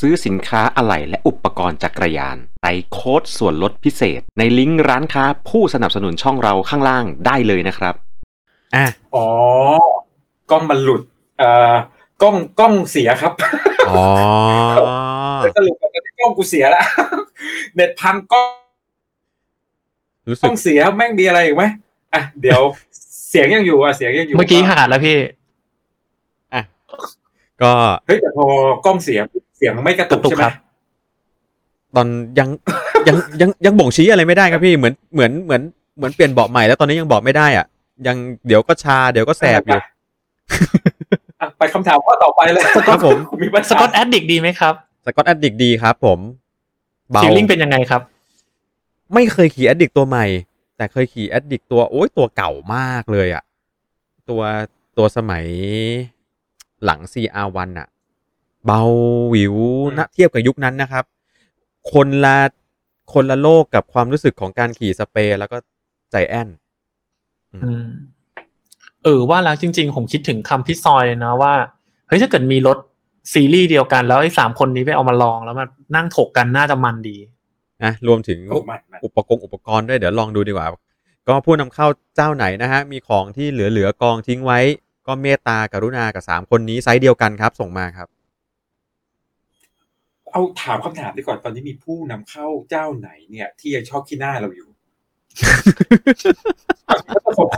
ซื้อสินค้าอะไหล่และอุปกรณ์จักรยานใส่โค้ดส่วนลดพิเศษในลิงก์ร้านค้าผู้สนับสนุนช่องเราข้างล่างได้เลยนะครับอ๋อกล้องมันหลุดกล้องเสียครับอ๋อสรุปว่าตอนนี้กล้องกูเสียแล้วเน็ตพังกล้องรู้สึกเสียแม่งมีอะไรอีกไหมอ่ะเดี๋ยวเสียงยังอยู่อ่ะเสียงยังอยู่เมื่อกี้ขาดแล้วพี่อ่ะก็เฮ้ยแต่พอกล้องเสียเสียงไม่กระตุกใช่ไหมตอนยังบ่งชี้อะไรไม่ได้ครับพี่เหมือนเปลี่ยนเบาะใหม่แล้วตอนนี้ยังเบาะไม่ได้อ่ะยังเดี๋ยวก็ชาเดี๋ยวก็แสบอยู่ไปคำถามข้อต่อไปเลยครับผมสกอตแอดดิกดีไหมครับสกอตแอดดิกดีครับผมฟีลลิ่งเป็นยังไงครับไม่เคยขี่แอดดิกตัวใหม่แต่เคยขี่แอดดิกตัวโอ้ยตัวเก่ามากเลยอ่ะตัวสมัยหลัง CR1 อ่ะเบาวิวนะเทียบกับยุคนั้นนะครับคนละโลกกับความรู้สึกของการขี่สเปรแล้วก็ใจแอนว่าแล้วจริงๆผมคิดถึงคำพี่ซอยเลยนะว่าเฮ้ยถ้าเกิดมีรถซีรีส์เดียวกันแล้วไอ้3คนนี้ไปเอามาลองแล้วมานั่งถกกันน่าจะมันดีนะรวมถึงอุปกรณ์ด้วยเดี๋ยวลองดูดีกว่าก็ผู้นำเข้าเจ้าไหนนะฮะมีของที่เหลือๆกองทิ้งไว้ก็เมตตากรุณากับ3คนนี้ไซส์เดียวกันครับส่งมาครับเอาถามคำถามดีก่อนตอนนี้มีผู้นำเข้าเจ้าไหนเนี่ยที่ยังชอบขี้หน้าเราอยู่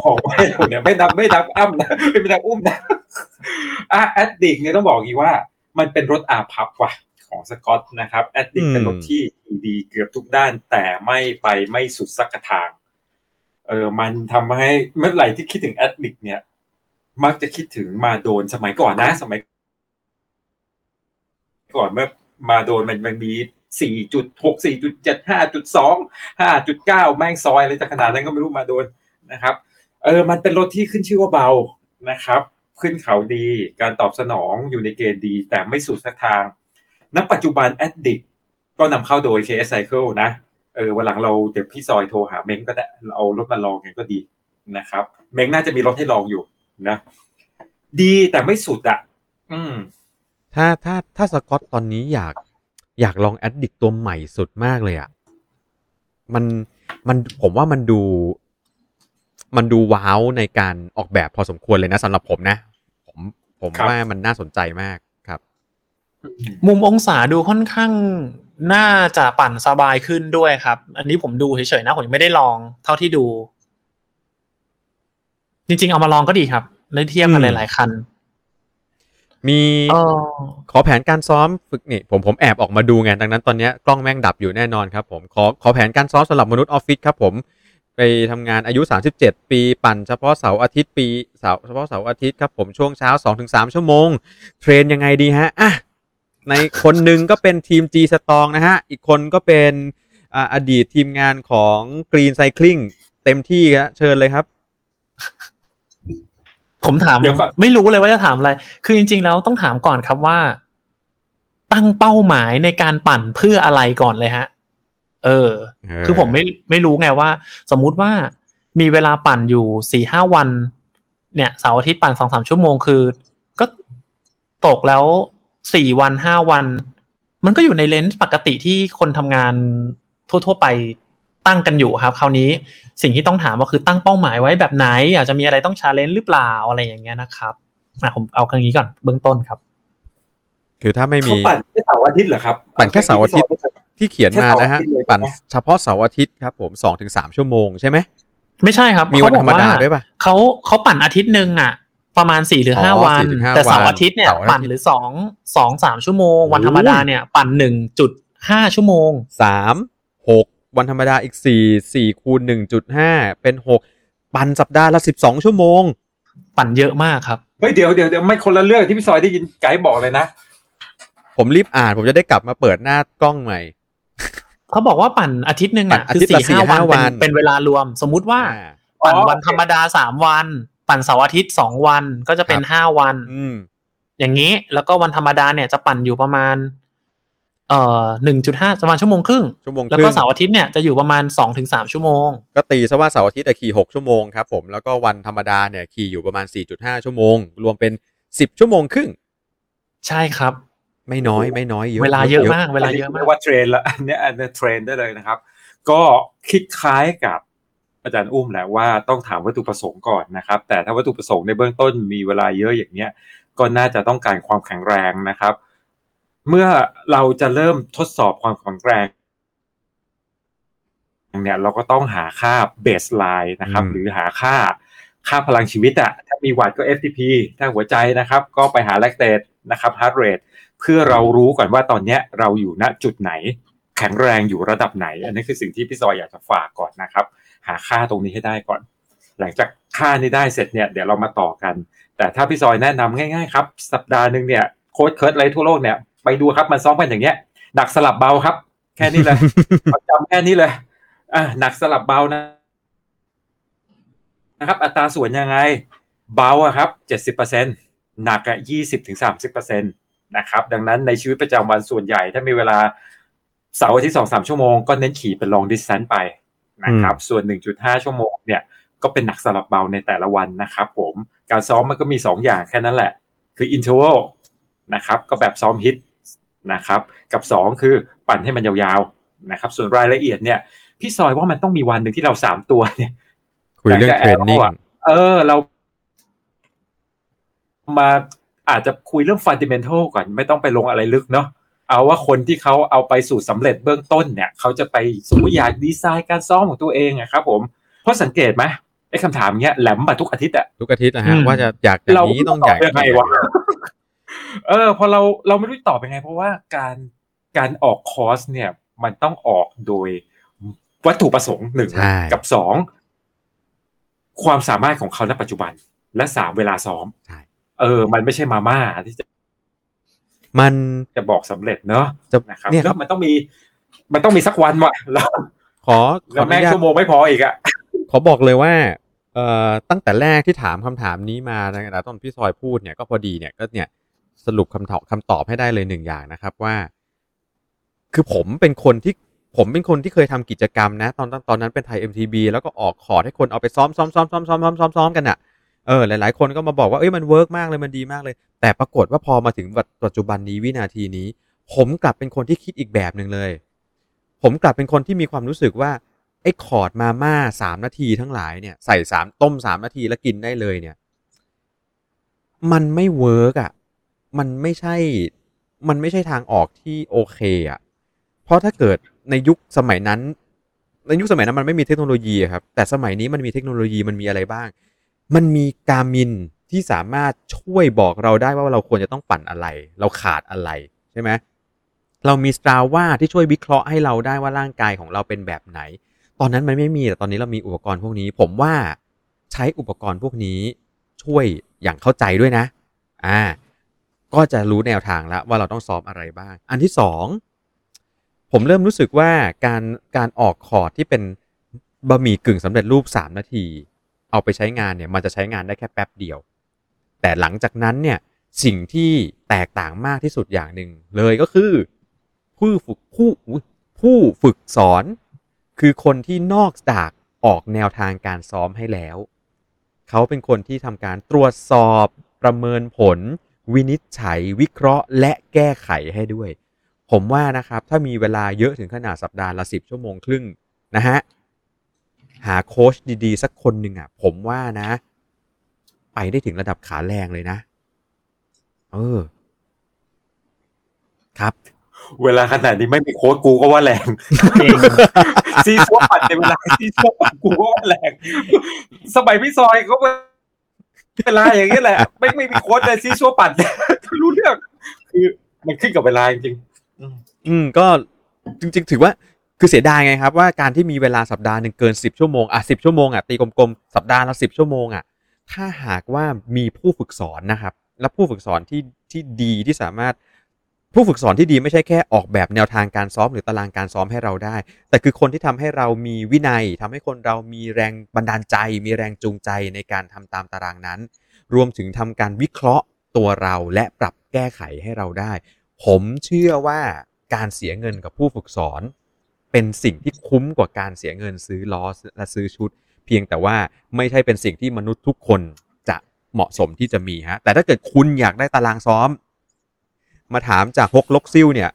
ของไว้เราเนี่ยไม่นับอ้ำนะไม่นับอุ้มนะแอดดิกเนี่ยต้องบอกอีกว่ามันเป็นรถอาภัพว่ะของสกอตนะครับแอดดิกเป็นรถที่ดีเกือบทุกด้านแต่ไม่สุดสักทางมันทำให้เมื่อไหร่ที่คิดถึงแอดดิกเนี่ยมักจะคิดถึงมาโดนสมัยก่อนเมื่อมาโดนมันมี 4.6 4.7 5.2 5.9 แม่งซอยอะไรจากขนาดนั้นก็ไม่รู้มาโดนนะครับมันเป็นรถที่ขึ้นชื่อว่าเบานะครับขึ้นเขาดีการตอบสนองอยู่ในเกณฑ์ดีแต่ไม่สุดสักทางณปัจจุบันแอดดิกก็นำเข้าโดย KS Cycle นะวันหลังเราเดี๋ยวพี่ซอยโทรหาเม้งก็ได้เอารถมาลองกันก็ดีนะครับเม้งน่าจะมีรถให้ลองอยู่นะดีแต่ไม่สุดอ่ะถ้าสกอตตอนนี้อยากลองแอดดิกตัวใหม่สุดมากเลยอ่ะมันผมว่ามันดูว้าวในการออกแบบพอสมควรเลยนะสำหรับผมนะผมว่ามันน่าสนใจมากครับมุมองศาดูค่อนข้างน่าจะปั่นสบายขึ้นด้วยครับอันนี้ผมดูเฉยๆนะผมยังไม่ได้ลองเท่าที่ดูจริงๆเอามาลองก็ดีครับได้เทียบกันหลายๆคันมีขอแผนการซ้อมฝึกนี่ผมแอบออกมาดูไงดังนั้นตอนนี้กล้องแม่งดับอยู่แน่นอนครับผมขอแผนการซ้อมสำหรับมนุษย์ออฟฟิศครับผมไปทำงานอายุ37ปีปั่นเฉพาะเสาร์อาทิตย์ครับผมช่วงเช้า 2-3 ชั่วโมงเทรนยังไงดีฮะในคนหนึ่งก็เป็นทีม G สตองนะฮะอีกคนก็เป็นอดีตทีมงานของ Green Cycling เต็มที่ฮะเชิญเลยครับผมถามไม่รู้เลยว่าจะถามอะไรคือจริงๆแล้วต้องถามก่อนครับว่าตั้งเป้าหมายในการปั่นเพื่ออะไรก่อนเลยฮะคือผมไม่รู้ไงว่าสมมุติว่ามีเวลาปั่นอยู่ 4-5 วันเนี่ยเสาร์อาทิตย์ปั่น 2-3 ชั่วโมงคือก็ตกแล้ว4วัน 5วันมันก็อยู่ในเลนจ์ปกติที่คนทำงานทั่วๆไปตั้งกันอยู่ครับคราวนี้สิ่งที่ต้องถามว่าคือตั้งเป้าหมายไว้แบบไหนอาจจะมีอะไรต้องชาเลนจ์หรือเปล่าอะไรอย่างเงี้ยนะครับผมเอาครั้งนี้ก่อนเบื้องต้นครับคือถ้าไม่มีปั่นแค่เสาร์อาทิตย์เหรอครับปั่นแค่เสาร์อาทิตย์ที่เขียนมานะฮะปั่นเฉพาะเสาร์อาทิตย์ครับผม 2-3 ชั่วโมงใช่ไหมไม่ใช่ครับมีวันธรรมดาด้วยป่ะเขาปั่นอาทิตย์นึงอ่ะประมาณ4หรือ5วันแต่เสาร์อาทิตย์เนี่ยปั่นหรือ2-3 ชั่วโมงวันธรรมดาเนี่ยปั่น 1.5 ชั่วโมง3-6วันธรรมดาอีก4 คูณ 1.5 เป็น6ปั่นสัปดาห์ละ12ชั่วโมงปั่นเยอะมากครับเฮ้ยเดี๋ยวไม่คนละเรื่องที่พี่ซอยได้ยินไกด์บอกเลยนะผมรีบอ่านผมจะได้กลับมาเปิดหน้ากล้องใหม่เขาบอกว่าปั่นอาทิตย์นึงอ่ะคือ 4-5 วันเป็นเวลารวมสมมุติว่าปั่นวันธรรมดา3วันปั่นเสาร์อาทิตย์2วันก็จะเป็น5วันอย่างนี้แล้วก็วันธรรมดาเนี่ยจะปั่นอยู่ประมาณ1.5 ประมาณชั่วโมงครึ่งแล้วก็เสาร์อาทิตย์เนี่ยจะอยู่ประมาณ 2-3 ชั่วโมงก็ตีซะว่าเสาร์อาทิตย์ขี่6ชั่วโมงครับผมแล้วก็วันธรรมดาเนี่ยขี่อยู่ประมาณ 4.5 ชั่วโมงรวมเป็น10ชั่วโมงครึ่งใช่ครับ ไม่น้อยเยอะเวลาเยอะมากว่าเทรนละอันเนี้ยเทรนได้เลยนะครับก็คล้ายๆกับอาจารย์อุ้มแหละว่าต้องถามวัตถุประสงค์ก่อนนะครับแต่ถ้าวัตถุประสงค์ในเบื้องต้นมีเวลาเยอะอย่างเนี้ยก็น่าจะต้องการความแข็งแรงนะครับเมื่อเราจะเริ่มทดสอบความแข็งแรงเนี่ยเราก็ต้องหาค่าเบสไลน์นะครับหรือหาค่าพลังชีวิตอ่ะถ้ามีวัตต์ก็ FTP ถ้าหัวใจนะครับก็ไปหาแลคเตตนะครับฮาร์ทเรทเพื่อเรารู้ก่อนว่าตอนนี้เราอยู่ณจุดไหนแข็งแรงอยู่ระดับไหนอันนี้คือสิ่งที่พี่ซอยอยากจะฝากก่อนนะครับหาค่าตรงนี้ให้ได้ก่อนหลังจากค่านี้ได้เสร็จเนี่ยเดี๋ยวเรามาต่อกันแต่ถ้าพี่ซอยแนะนำง่ายๆครับสัปดาห์นึงเนี่ยโค้ชเคิร์ทไรทั่วโลกเนี่ยไปดูครับมันซ้อมกันอย่างเงี้ยหนักสลับเบาครับแค่นี้เลยจำแค่นี้เลยหนักสลับเบานะครับอัตราส่วนยังไงเบาอะครับ 70% หนักอะ 20-30% นะครับดังนั้นในชีวิตประจำวันส่วนใหญ่ถ้ามีเวลาเสาร์อาทิตย์ 2-3 ชั่วโมงก็เน้นขี่เป็น long distance ไปนะครับส่วน 1.5 ชั่วโมงเนี่ยก็เป็นหนักสลับเบาในแต่ละวันนะครับผมการซ้อมมันก็มี2อย่างแค่นั้นแหละคือ interval นะครับก็แบบซ้อมฮิตนะครับกับ2คือปั่นให้มันยาวๆนะครับส่วนรายละเอียดเนี่ยพี่ซอยว่ามันต้องมีวันนึงที่เรา3ตัวเนี่ยคุยเรื่องเทรนนิ่งเรามาอาจจะคุยเรื่อง fundamental ก่อนไม่ต้องไปลงอะไรลึกเนาะเอาว่าคนที่เขาเอาไปสู่สำเร็จเบื้องต้นเนี่ยเขาจะไปสู่อยากดีไซน์การซ้อมของตัวเองอะครับผมเพราะสังเกตไหมไอ้คำถามเนี้ยแหลมมาทุกอาทิตย์นะฮะว่าจะอยากอย่างนี้ต้องอยากยังไงวะพอเราไม่รู้ตอบยังไงเพราะว่าการออกคอร์สเนี่ยมันต้องออกโดยวัตถุประสงค์1กับ2ความสามารถของเขาณปัจจุบันและ3เวลาซ้อมมันไม่ใช่มาม่าที่มันจะบอกสำเร็จเนาะนะครับแล้วมันต้องมีสักวันว่ะขอแม่ชั่วโมงไม่พออีกอ่ะขอบอกเลยว่าตั้งแต่แรกที่ถามคำถามนี้มานะตอนพี่ซอยพูดเนี่ยก็พอดีเนี่ยก็เนี่ยสรุปคำตอบให้ได้เลย1อย่างนะครับว่าคือผมเป็นคนที่เคยทำกิจกรรมนะตอนนั้นเป็นไทย MTB แล้วก็ออกขอให้คนเอาไปซ้อมกันอ่ะหลายๆคนก็มาบอกว่าเอ้ยมันเวิร์กมากเลยมันดีมากเลยแต่ปรากฏว่าพอมาถึงปัจจุบันนี้วินาทีนี้ผมกลับเป็นคนที่คิดอีกแบบนึงเลยผมกลับเป็นคนที่มีความรู้สึกว่าไอ้คอร์ดมาม่า3นาทีทั้งหลายเนี่ยใส่3ต้ม3นาทีแล้วกินได้เลยเนี่ยมันไม่เวิร์กอ่ะมันไม่ใช่ทางออกที่โอเคอ่ะเพราะถ้าเกิดในยุคสมัยนั้นมันไม่มีเทคโนโลยีครับแต่สมัยนี้มันมีเทคโนโลยีมันมีอะไรบ้างมันมีGarminที่สามารถช่วยบอกเราได้ว่าเราควรจะต้องปั่นอะไรเราขาดอะไรใช่ไหมเรามี Strava ที่ช่วยวิเคราะห์ให้เราได้ว่าร่างกายของเราเป็นแบบไหนตอนนั้นมันไม่มีแต่ตอนนี้เรามีอุปกรณ์พวกนี้ผมว่าใช้อุปกรณ์พวกนี้ช่วยอย่างเข้าใจด้วยนะก็จะรู้แนวทางแล้วว่าเราต้องซ้อมอะไรบ้างอันที่2ผมเริ่มรู้สึกว่าการออกคอร์สที่เป็นบะหมี่กึ่งสำเร็จรูป3นาทีเอาไปใช้งานเนี่ยมันจะใช้งานได้แค่แป๊บเดียวแต่หลังจากนั้นเนี่ยสิ่งที่แตกต่างมากที่สุดอย่างนึงเลยก็คือผู้ฝึกสอนคือคนที่นอกจากออกแนวทางการซ้อมให้แล้วเขาเป็นคนที่ทำการตรวจสอบประเมินผลวินิจฉัยวิเคราะห์และแก้ไขให้ด้วยผมว่านะครับถ้ามีเวลาเยอะถึงขนาดสัปดาห์ละ10 ชั่วโมงครึ่งนะฮะหาโค้ชดีๆสักคนหนึ่งอ่ะผมว่านะไปได้ถึงระดับขาแรงเลยนะครับเวลาขนาดนี้ไม่มีโค้ชกูก็ว่าแรงจริงซีซัวปัดในเวลาซีซัวปัดกูก็ว่าแรงสมัยพี่ซอยก็เวลาอย่างนี้แหละไม่มีโค้ชเลยซีซัวปัดรู้เรื่องคือมันขึ้นกับเวลาจริงก็จริงๆถือว่าคือเสียดายไงครับว่าการที่มีเวลาสัปดาห์นึงเกิน10 ชั่วโมง10ชั่วโมงตีกลมๆสัปดาห์ละ10ชั่วโมงถ้าหากว่ามีผู้ฝึกสอนนะครับและผู้ฝึกสอนที่ดีที่สามารถผู้ฝึกสอนที่ดีไม่ใช่แค่ออกแบบแนวทางการซ้อมหรือตารางการซ้อมให้เราได้แต่คือคนที่ทำให้เรามีวินัยทำให้คนเรามีแรงบันดาลใจมีแรงจูงใจในการทำตามตารางนั้นรวมถึงทำการวิเคราะห์ตัวเราและปรับแก้ไขให้เราได้ผมเชื่อว่าการเสียเงินกับผู้ฝึกสอนเป็นสิ่งที่คุ้มกว่าการเสียเงินซื้อล้อและซื้อชุดเพียงแต่ว่าไม่ใช่เป็นสิ่งที่มนุษย์ทุกคนจะเหมาะสมที่จะมีฮะแต่ถ้าเกิดคุณอยากได้ตารางซ้อม มาถามจากฮกลกซิ่วเนี่ย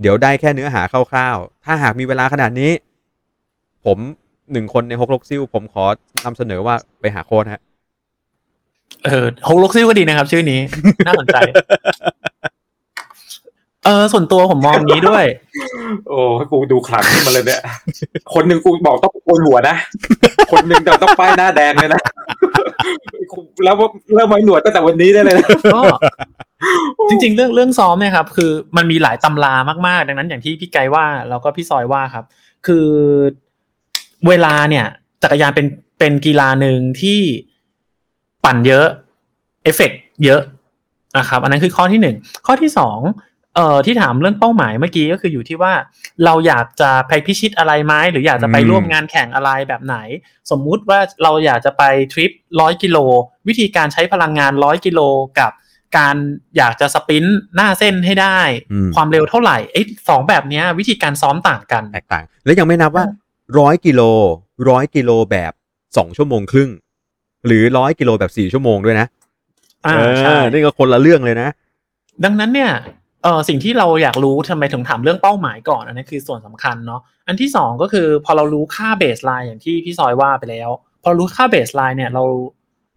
เดี๋ยวได้แค่เนื้อหาคร่าวๆถ้าหากมีเวลาขนาดนี้ผมหนึ่งคนในฮกลกซิ่วผมขอนำเสนอว่าไปหาโค้ดฮะฮกลกซิ่วก็ดีนะครับชื่อนี้น่าสนใจส่วนตัวผมมองนี้ด้วยโอ้ให้กูดูขลังขึ้นมาเลยเนี่ยคนหนึ่งกูบอกต้องโกนหัวนะคนหนึ่งเราต้องป้ายหน้าแดงเลยนะแล้วเริ่มไว้หนวดตั้งแต่วันนี้ได้เลยนะก็จริงๆเรื่องซ้อมเนี่ยครับคือมันมีหลายตำรามากๆดังนั้นอย่างที่พี่ไกว่าแล้วก็พี่ซอยว่าครับคือเวลาเนี่ยจักรยานเป็นกีฬาหนึ่งที่ปั่นเยอะเอฟเฟกต์เยอะนะครับอันนั้นคือข้อที่หนึ่งข้อที่สองที่ถามเรื่องเป้าหมายเมื่อกี้ก็คืออยู่ที่ว่าเราอยากจะไปพิชิตอะไรไหมหรืออยากจะไปร่วมงานแข่งอะไรแบบไหนสมมุติว่าเราอยากจะไปทริป100กิโลวิธีการใช้พลังงาน100กิโลกับการอยากจะสปรินต์หน้าเส้นให้ได้ความเร็วเท่าไหร่ไอ้2แบบนี้วิธีการซ้อมต่างกันแตกต่างแล้วยังไม่นับว่า100กิโลแบบ2ชั่วโมงครึ่งหรือ100กิโลแบบ4ชั่วโมงด้วยนะใช่นี่ก็คนละเรื่องเลยนะดังนั้นเนี่ยสิ่งที่เราอยากรู้ทำไมถึงถามเรื่องเป้าหมายก่อนอันนี้คือส่วนสำคัญเนาะอันที่สองก็คือพอเรารู้ค่าเบสไลน์อย่างที่พี่ซอยว่าไปแล้วพอรู้ค่าเบสไลน์เนี่ย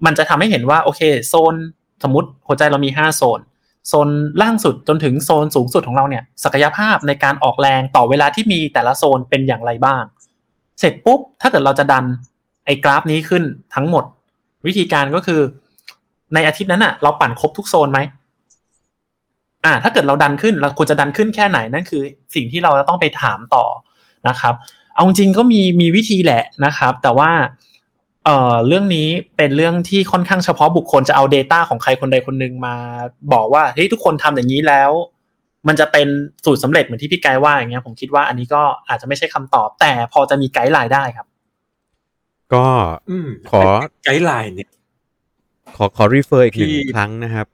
มันจะทำให้เห็นว่าโอเคโซนสมมติหัวใจเรามี5โซนโซนล่างสุดจนถึงโซนสูงสุดของเราเนี่ยศักยภาพในการออกแรงต่อเวลาที่มีแต่ละโซนเป็นอย่างไรบ้างเสร็จปุ๊บถ้าเกิดเราจะดันไอ้กราฟนี้ขึ้นทั้งหมดวิธีการก็คือในอาทิตย์นั้นอะเราปั่นครบทุกโซนไหมถ้าเกิดเราดันขึ้นเราควรจะดันขึ้นแค่ไหนนั่นคือสิ่งที่เราจะต้องไปถามต่อนะครับเอาจริงก็มีวิธีแหละนะครับแต่ว่าเรื่องนี้เป็นเรื่องที่ค่อนข้างเฉพาะบุคคลจะเอา data ของใครคนใดคนหนึ่งมาบอกว่าเฮ้ยทุกคนทำอย่างนี้แล้วมันจะเป็นสูตรสำเร็จเหมือนที่พี่ไกว่าอย่างเงี้ยผมคิดว่าอันนี้ก็อาจจะไม่ใช่คำตอบแต่พอจะมีไกด์ไลน์ได้ครับก็ขอไกด์ไลน์เนี่ยขอ refer อีกครั้งนะครับ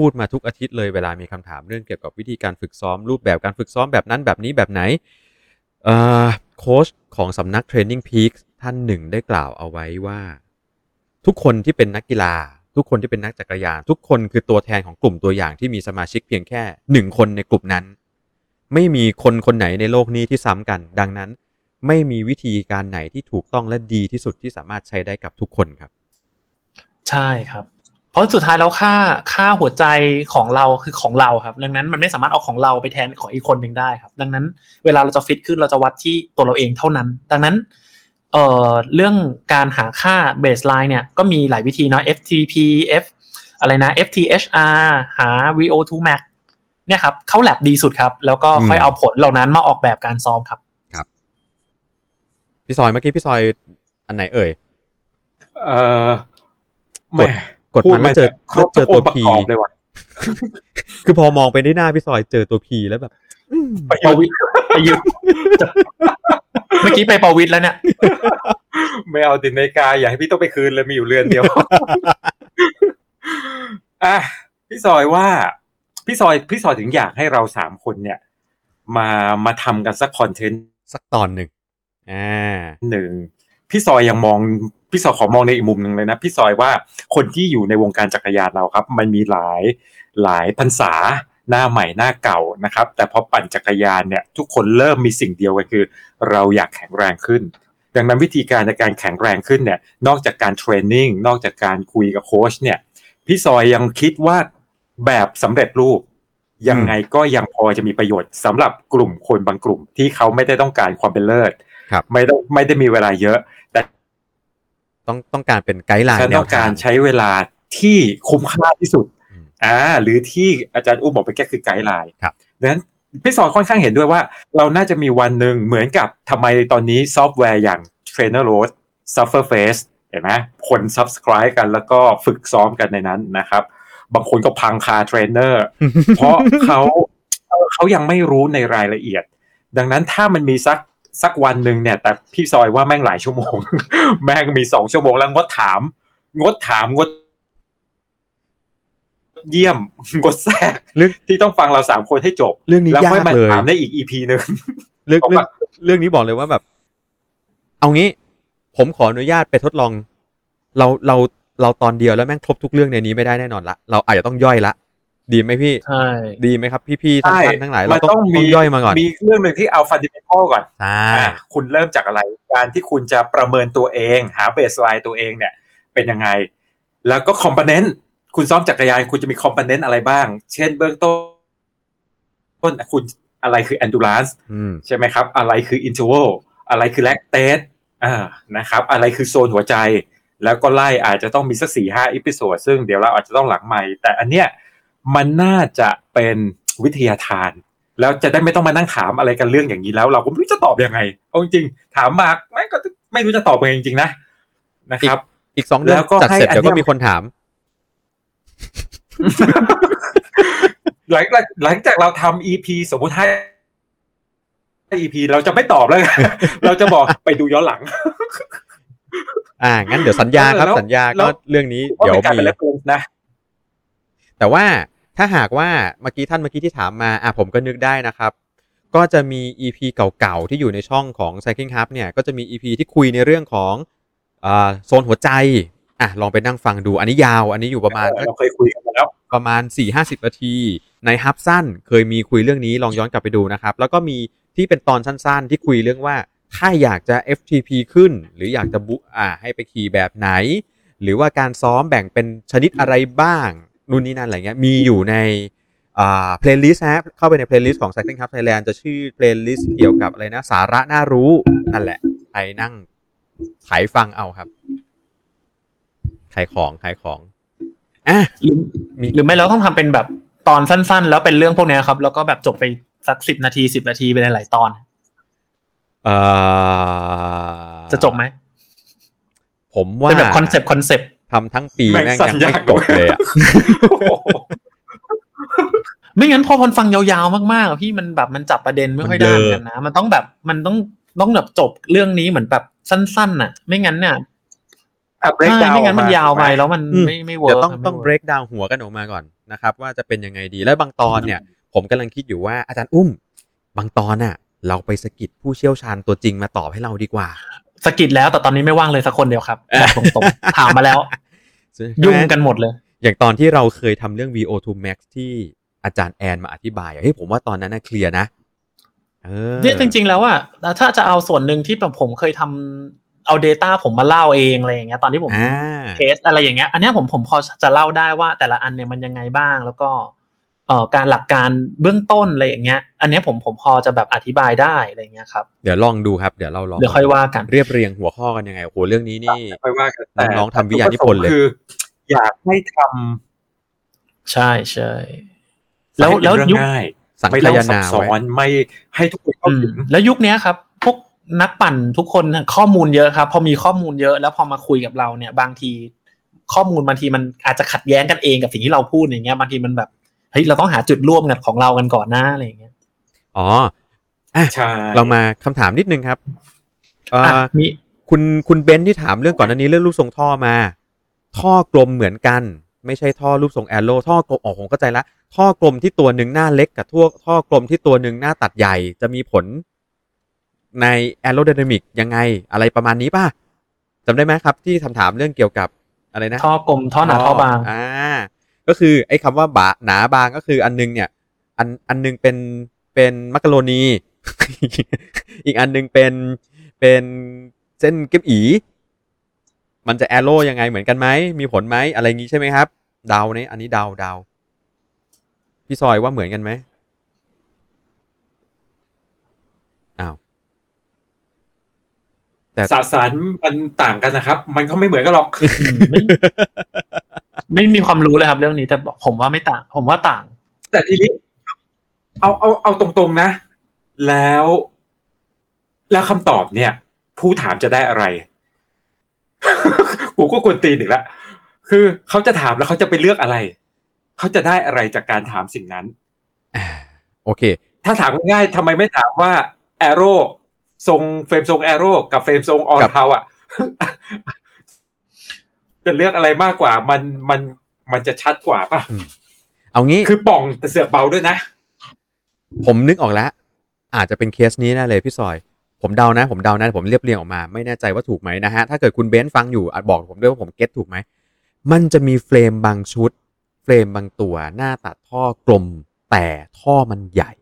พูดมาทุกอาทิตย์เลยเวลามีคำถามเรื่องเกี่ยวกับวิธีการฝึกซ้อมรูปแบบการฝึกซ้อมแบบนั้นแบบนี้แบบไหนโค้ชของสำนัก Training Peaks ท่านหนึ่งได้กล่าวเอาไว้ว่าทุกคนที่เป็นนักกีฬาทุกคนที่เป็นนักจักรยานทุกคนคือตัวแทนของกลุ่มตัวอย่างที่มีสมาชิกเพียงแค่1คนในกลุ่มนั้นไม่มีคนคนไหนในโลกนี้ที่ซ้ำกันดังนั้นไม่มีวิธีการไหนที่ถูกต้องและดีที่สุดที่สามารถใช้ได้กับทุกคนครับใช่ครับเพราะสุดท้ายแล้วค่าหัวใจของเราคือของเราครับดังนั้นมันไม่สามารถเอาของเราไปแทนของอีกคนหนึ่งได้ครับดังนั้นเวลาเราจะฟิตขึ้นเราจะวัดที่ตัวเราเองเท่านั้นดังนั้นเรื่องการหาค่าเบสไลน์เนี่ยก็มีหลายวิธีเนาะ FTP F อะไรนะ FTHR หา VO2 max เนี่ยครับเข้าแลบดีสุดครับแล้วก็ค่อยเอาผลเหล่านั้นมาออกแบบการซ้อมครับครับพี่ซอยเมื่อกี้พี่ซอยอันไหนเอ่ยกดมันไม่เจอตัว P เลยว่ะคือพอมองไปที่หน้าพี่ซอยเจอตัว P แล้วแบบปวิทย์ไปยืมเมื่อกี้ไปปวิทย์แล้วเนี่ยไม่เอาติดนาฬิกาอย่าให้พี่ต้องไปคืนเลยมีอยู่เรือนเดียวอ่ะพี่ซอยถึงอยากให้เรา3คนเนี่ยมาทำกันสักคอนเทนต์สักตอนนึงพี่ซอยยังมองพี่ซอยขอมองในอีกมุมหนึ่งเลยนะพี่ซอยว่าคนที่อยู่ในวงการจักรยานเราครับมันมีหลายพรรษาหน้าใหม่หน้าเก่านะครับแต่พอปั่นจักรยานเนี่ยทุกคนเริ่มมีสิ่งเดียวกันคือเราอยากแข็งแรงขึ้นดังนั้นวิธีการในการแข็งแรงขึ้นเนี่ยนอกจากการเทรนนิ่งนอกจากการคุยกับโค้ชเนี่ยพี่ซอยยังคิดว่าแบบสำเร็จรูปยังไงก็ยังพอจะมีประโยชน์สำหรับกลุ่มคนบางกลุ่มที่เขาไม่ได้ต้องการความเป็นเลิศไม่ได้มีเวลาเยอะแต่ต้องการเป็นไกด์ไลน์แนวทางการใช้เวลาที่คุ้มค่าที่สุดหรือที่อาจารย์อุ้มบอกไปแก้คือไกด์ไลน์ครับดังนั้นพี่สอนค่อนข้างเห็นด้วยว่าเราน่าจะมีวันหนึ่งเหมือนกับทำไมตอนนี้ซอฟต์แวร์อย่าง Trainer Road Surface เห็นไหมคน subscribe กันแล้วก็ฝึกซ้อมกันในนั้นนะครับบางคนก็พังคาเทรนเนอร์เพราะเขายังไม่รู้ในรายละเอียดดังนั้นถ้ามันมีสักวันหนึ่งเนี่ยแต่พี่ซอยว่าแม่งหลายชั่วโมงแม่งมี2ชั่วโมงแล้วงดถามงดเยี่ยมงดแทรกที่ต้องฟังเรา3คนให้จบเรื่องนี้ยากเลยถามได้อีก EP นึงเรื่องนี้บอกเลยว่าแบบเอางี้ผมขออนุญาตไปทดลองเราตอนเดียวแล้วแม่งครบทุกเรื่องในนี้ไม่ได้แน่นอนละเราอาจจะต้องย่อยละ ดีไหมพี่ใช่ดีไหมครับพี่ๆท่านทั้งหลายเราต้องย่อยมาก่อนมีเรื่องหนึ่งที่เอาฟันดิเมนทัลก่อนคุณเริ่มจากอะไรการที่คุณจะประเมินตัวเองหาเบสไลน์ตัวเองเนี่ยเป็นยังไงแล้วก็คอมโพเนนต์คุณซ้อมจักรยานคุณจะมีคอมโพเนนต์อะไรบ้างเช่นเบื้องต้นคุณอะไรคือ endurance ใช่ไหมครับอะไรคือ interval อะไรคือ lactate นะครับอะไรคือโซนหัวใจแล้วก็ไล่อาจจะต้องมีสัก 4-5 อีพิโซดซึ่งเดี๋ยวเราอาจจะต้องหลังใหม่แต่อันเนี้ยมันน่าจะเป็นวิทยาทานแล้วจะได้ไม่ต้องมานั่งถามอะไรกันเรื่องอย่างนี้แล้วเราก็ไม่รู้จะตอบยังไงเอาจริงถามมาไม่ก็ไม่รู้จะตอบยังไงจริงๆนะครับอีก2เดือนจัดเสร็จเดี๋ยวก็มีคนถามหลังจากเราทำ EP สมมุติให้ EP เราจะไม่ตอบแล้วเราจะบอกไปดูย้อนหลังงั้นเดี๋ยวสัญญาครับสัญญาก็เรื่องนี้เดี๋ยวมีนะแต่ว่าถ้าหากว่าเมื่อกี้ที่ถามมาผมก็นึกได้นะครับก็จะมี EP เก่าๆที่อยู่ในช่องของ Cycling Hub เนี่ยก็จะมี EP ที่คุยในเรื่องของโซนหัวใจลองไปนั่งฟังดูอันนี้ยาวอันนี้อยู่ประมาณเราเคยคุยกันแล้วประมาณ 4-50 นาทีในฮับสั้นเคยมีคุยเรื่องนี้ลองย้อนกลับไปดูนะครับแล้วก็มีที่เป็นตอนสั้นๆที่คุยเรื่องว่าถ้าอยากจะ FTP ขึ้นหรืออยากจะบุให้ไปขี่แบบไหนหรือว่าการซ้อมแบ่งเป็นชนิดอะไรบ้างนู่นนี่นั่นอะไรเงี้ยมีอยู่ในเพลย์ลิสต์ฮะเข้าไปในเพลย์ลิสต์ของ Cycling Hub Thailand จะชื่อเพลย์ลิสต์เกี่ยวกับอะไรนะสาระน่ารู้นั่นแหละไปนั่งไถฟังเอาครับขายของหรือไม่เราต้องทำเป็นแบบตอนสั้นๆแล้วเป็นเรื่องพวกนี้ครับแล้วก็แบบจบไปสัก10นาที10นาทีไปหลายๆตอนจะจบไหมผมว่าเป็นแบบคอนเซปต์ทำทั้งปีแม่งยังไม่จบเลยอ่ะ ไม่งั้นพอคนฟังยาวๆมากๆอ่ะพี่มันแบบมันจับประเด็นไม่ค่อยได้เหมือนกันนะมันต้องแบบจบเรื่องนี้เหมือนแบบสั้นๆน่ะไม่งั้นเนี่ยไม่งั้นมันยาวไปแล้วมันไม่เวิร์คต้อง break down หัวกันออกมาก่อนนะครับว่าจะเป็นยังไงดีและบางตอนเนี่ยผมกำลังคิดอยู่ว่าอาจารย์อุ้มบางตอนน่ะเราไปสกิดผู้เชี่ยวชาญตัวจริงมาตอบให้เราดีกว่าสกิดแล้วแต่ตอนนี้ไม่ว่างเลยสักคนเดียวครับตรงๆถามมาแล้วยุ่งกันหมดเลยอย่างตอนที่เราเคยทำเรื่อง VO2 Max ที่อาจารย์แอนมาอธิบายเฮ้ยผมว่าตอนนั้นน่ะเคลียร์นะเนี่ยจริงๆแล้วอ่ะถ้าจะเอาส่วนหนึ่งที่ผมเคยทำเอา data ผมมาเล่าเองอะไรอย่างเงี้ยตอนที่ผมเทสอะไรอย่างเงี้ยอันนี้ผมพอจะเล่าได้ว่าแต่ละอันเนี่ยมันยังไงบ้างแล้วก็การหลักการเบื้องต้นอะไรอย่างเงี้ยอันนี้ผมพอจะแบบอธิบายได้อะไรอย่างเงี้ยครับเดี๋ยวลองดูครับเดี๋ยวเราลองเดี๋ยวค่อยว่ากันเรียบเรียงหัวข้อกันยังไงโอ้โหเรื่องนี้นี่ค่อยว่ากันน้องทำวิทยานิพนธ์เลยคืออยากให้ทำใช่ใช่แล้วยุคสังคายนาสอนไม่ให้ทุกคนเข้าถึงแล้วยุคนี้ครับพวกนักปั่นทุกคนข้อมูลเยอะครับพอมีข้อมูลเยอะแล้วพอมาคุยกับเราเนี่ยบางทีข้อมูลบางทีมันอาจจะขัดแย้งกันเองกับสิ่งที่เราพูดอย่างเงี้ยบางทีมันแบบเฮ้ยเราต้องหาจุดร่วมกันของเรากันก่อนหน้าอะไรอย่างเงี้ยใช่เรามาคำถามนิดนึงครับมีคุณเบนที่ถามเรื่องก่อนหน้านี้เรื่องรูปทรงท่อมาท่อกลมเหมือนกันไม่ใช่ท่อรูปทรงแอโร่ท่อกลมผมเข้าใจละท่อกลมที่ตัวนึงหน้าเล็กกับท่อกลมที่ตัวนึงหน้าตัดใหญ่จะมีผลในแอโรไดนามิกยังไงอะไรประมาณนี้ป่ะจำได้ไหมครับที่ถามเรื่องเกี่ยวกับอะไรนะท่อกลมท่อหนาท่อบางก็คือไอ้คำว่าหนาบางก็คืออันนึงเนี่ยอันนึงเป็นมักกะโรนีอีกอันนึงเป็นเส้นเกี๊ยวอี๋มันจะแอโร่ยังไงเหมือนกันไหมมีผลไหมอะไรงี้ใช่ไหมครับเดาเนี่ยอันนี้เดาพี่ซอยว่าเหมือนกันไหมแต่สสารมันต่างกันนะครับมันก็ไม่เหมือนกันหรอก ไม่มีความรู้เลยครับเรื่องนี้แต่ผมว่าไม่ต่างผมว่าต่างแต่ทีนี้เอาตรงๆนะแล้วคำตอบเนี่ยผู้ถามจะได้อะไรกูก็กวนตีนอีกแล้วคือเขาจะถามแล้วเขาจะไปเลือกอะไรเขาจะได้อะไรจากการถามสิ่งนั้นโอเคถ้าถามง่ายๆทำไมไม่ถามว่าแอโร่ทรงเฟรมทรงแอโร่กับเฟรมทรงออนเทาอ่ะจะเลือกอะไรมากกว่ามันจะชัดกว่าป่ะเอางี้คือป่องแต่เสือกเบาด้วยนะผมนึกออกแล้วอาจจะเป็นเคสนี้แน่เลยพี่ซอยผมเดานะผมเรียบเรียงออกมาไม่แน่ใจว่าถูกไหมนะฮะถ้าเกิดคุณเบนซ์ฟังอยู่อาจบอกผมด้วยว่าผมเก็ตถูกไหมมันจะมีเฟรมบางชุดเฟ รมบางตัวหน้าตัดท่อกลมแต่ท่อมันใหญ่